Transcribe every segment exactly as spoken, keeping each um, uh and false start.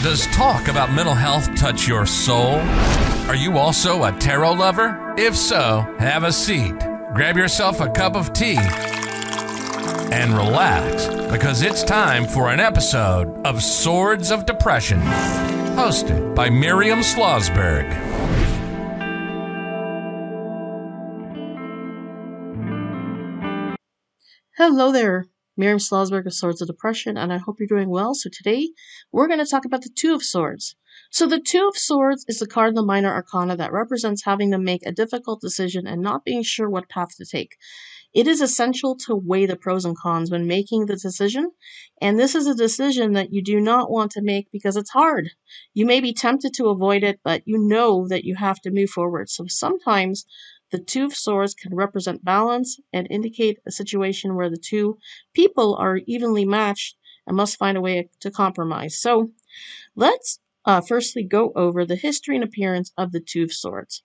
Does talk about mental health touch your soul? Are you also a tarot lover? If so, have a seat, grab yourself a cup of tea, and relax, because it's time for an episode of Swords of Depression, hosted by Miriam Slosberg. Hello there, Miriam Slosberg of Swords of Depression, and I hope you're doing well. So today, we're going to talk about the Two of Swords. So the Two of Swords is the card in the Minor Arcana that represents having to make a difficult decision and not being sure what path to take. It is essential to weigh the pros and cons when making the decision, and this is a decision that you do not want to make because it's hard. You may be tempted to avoid it, but you know that you have to move forward. So sometimes the Two of Swords can represent balance and indicate a situation where the two people are evenly matched and must find a way to compromise. So let's uh, firstly go over the history and appearance of the Two of Swords.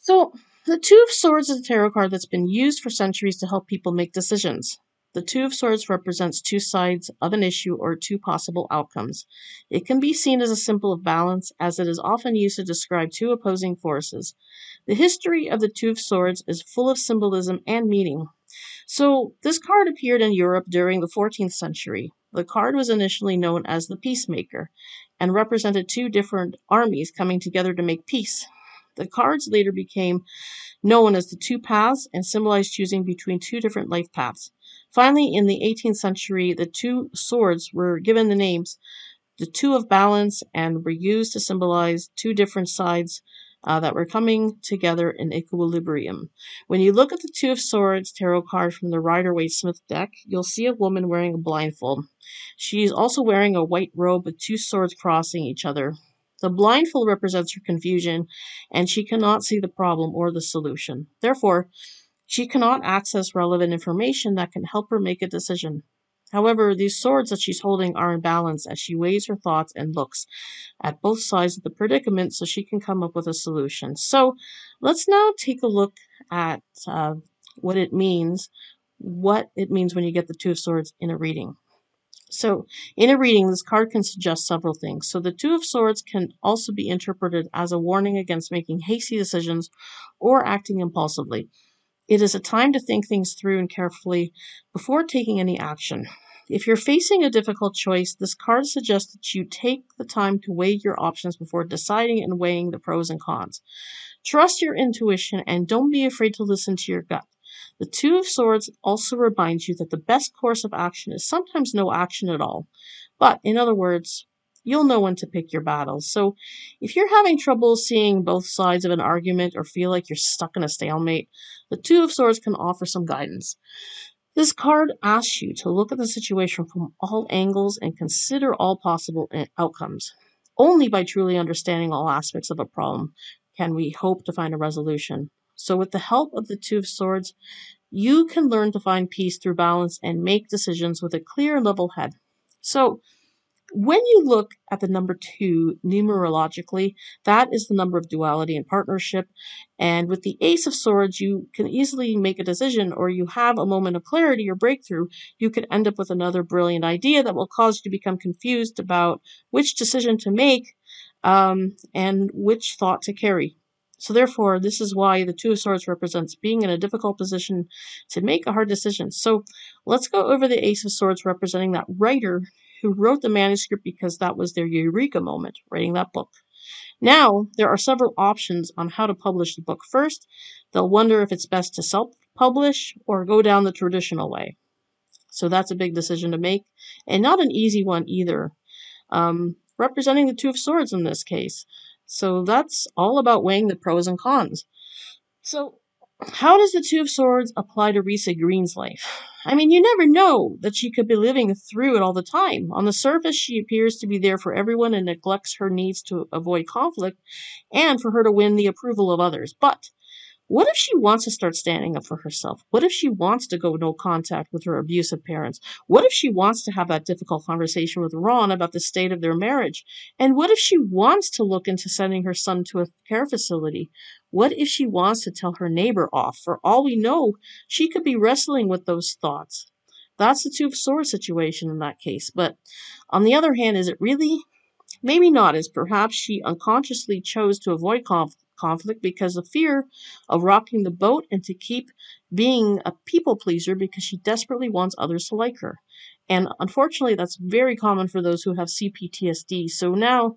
So the Two of Swords is a tarot card that's been used for centuries to help people make decisions. The Two of Swords represents two sides of an issue or two possible outcomes. It can be seen as a symbol of balance, as it is often used to describe two opposing forces. The history of the Two of Swords is full of symbolism and meaning. So, this card appeared in Europe during the fourteenth century. The card was initially known as the Peacemaker and represented two different armies coming together to make peace. The cards later became known as the Two Paths and symbolized choosing between two different life paths. Finally, in the eighteenth century, the Two Swords were given the names the Two of Balance and were used to symbolize two different sides uh, that were coming together in equilibrium. When you look at the Two of Swords tarot card from the Rider-Waite-Smith deck, you'll see a woman wearing a blindfold. She's also wearing a white robe with two swords crossing each other. The blindfold represents her confusion, and she cannot see the problem or the solution. Therefore, she cannot access relevant information that can help her make a decision. However, these swords that she's holding are in balance as she weighs her thoughts and looks at both sides of the predicament so she can come up with a solution. So let's now take a look at uh, what it means, what it means when you get the Two of Swords in a reading. So, in a reading, this card can suggest several things. So, the Two of Swords can also be interpreted as a warning against making hasty decisions or acting impulsively. It is a time to think things through and carefully before taking any action. If you're facing a difficult choice, this card suggests that you take the time to weigh your options before deciding and weighing the pros and cons. Trust your intuition and don't be afraid to listen to your gut. The Two of Swords also reminds you that the best course of action is sometimes no action at all. But, in other words, you'll know when to pick your battles. So, if you're having trouble seeing both sides of an argument or feel like you're stuck in a stalemate, the Two of Swords can offer some guidance. This card asks you to look at the situation from all angles and consider all possible outcomes. Only by truly understanding all aspects of a problem can we hope to find a resolution. So, with the help of the Two of Swords, you can learn to find peace through balance and make decisions with a clear, level head. So, when you look at the number two numerologically, that is the number of duality and partnership. And with the Ace of Swords, you can easily make a decision, or you have a moment of clarity or breakthrough. You could end up with another brilliant idea that will cause you to become confused about which decision to make um, and which thought to carry. So therefore, this is why the Two of Swords represents being in a difficult position to make a hard decision. So let's go over the Ace of Swords representing that writer who wrote the manuscript because that was their eureka moment, writing that book. Now, there are several options on how to publish the book first. They'll wonder if it's best to self-publish or go down the traditional way. So that's a big decision to make, and not an easy one either. Um, representing the Two of Swords in this case. So that's all about weighing the pros and cons. So how does the Two of Swords apply to Risa Green's life? I mean, you never know that she could be living through it all the time. On the surface, she appears to be there for everyone and neglects her needs to avoid conflict and for her to win the approval of others. But what if she wants to start standing up for herself? What if she wants to go no contact with her abusive parents? What if she wants to have that difficult conversation with Ron about the state of their marriage? And what if she wants to look into sending her son to a care facility? What if she wants to tell her neighbor off? For all we know, she could be wrestling with those thoughts. That's the Two of Swords situation in that case. But on the other hand, is it really? Maybe not, as perhaps she unconsciously chose to avoid conf conflict because of fear of rocking the boat and to keep being a people pleaser because she desperately wants others to like her. And unfortunately, that's very common for those who have C P T S D. So now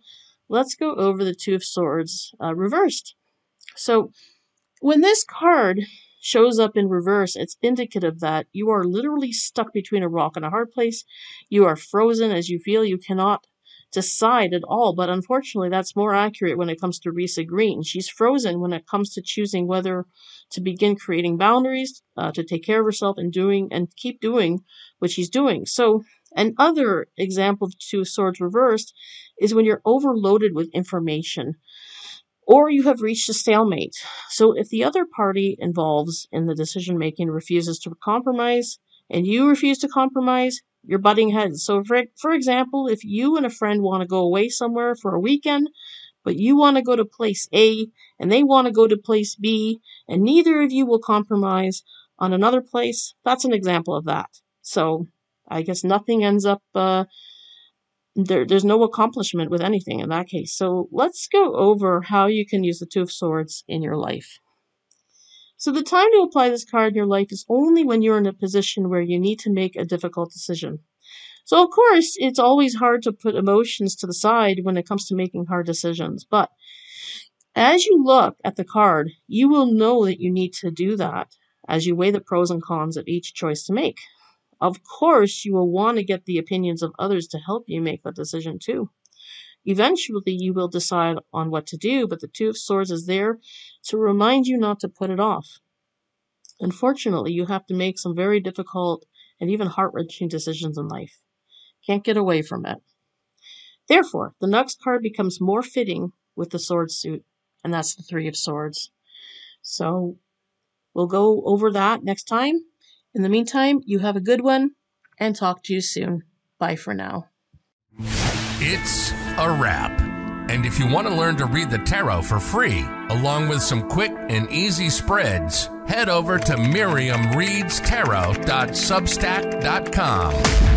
let's go over the Two of Swords uh, reversed. So when this card shows up in reverse, it's indicative that you are literally stuck between a rock and a hard place. You are frozen as you feel you cannot decide at all. But unfortunately, that's more accurate when it comes to Risa Green. She's frozen when it comes to choosing whether to begin creating boundaries, uh, to take care of herself and doing and keep doing what she's doing. So another example of Two of Swords reversed is when you're overloaded with information, or you have reached a stalemate. So if the other party involved in the decision-making refuses to compromise, and you refuse to compromise, you're butting heads. So for, for example, if you and a friend want to go away somewhere for a weekend, but you want to go to place A, and they want to go to place B, and neither of you will compromise on another place, that's an example of that. So I guess nothing ends up... Uh, There, there's no accomplishment with anything in that case. So let's go over how you can use the Two of Swords in your life. So the time to apply this card in your life is only when you're in a position where you need to make a difficult decision. So of course, it's always hard to put emotions to the side when it comes to making hard decisions. But as you look at the card, you will know that you need to do that as you weigh the pros and cons of each choice to make. Of course, you will want to get the opinions of others to help you make that decision too. Eventually, you will decide on what to do, but the Two of Swords is there to remind you not to put it off. Unfortunately, you have to make some very difficult and even heart-wrenching decisions in life. Can't get away from it. Therefore, the next card becomes more fitting with the sword suit, and that's the Three of Swords. So we'll go over that next time. In the meantime, you have a good one and talk to you soon. Bye for now. It's a wrap. And if you want to learn to read the tarot for free, along with some quick and easy spreads, head over to Miriam Reads Tarot dot substack dot com.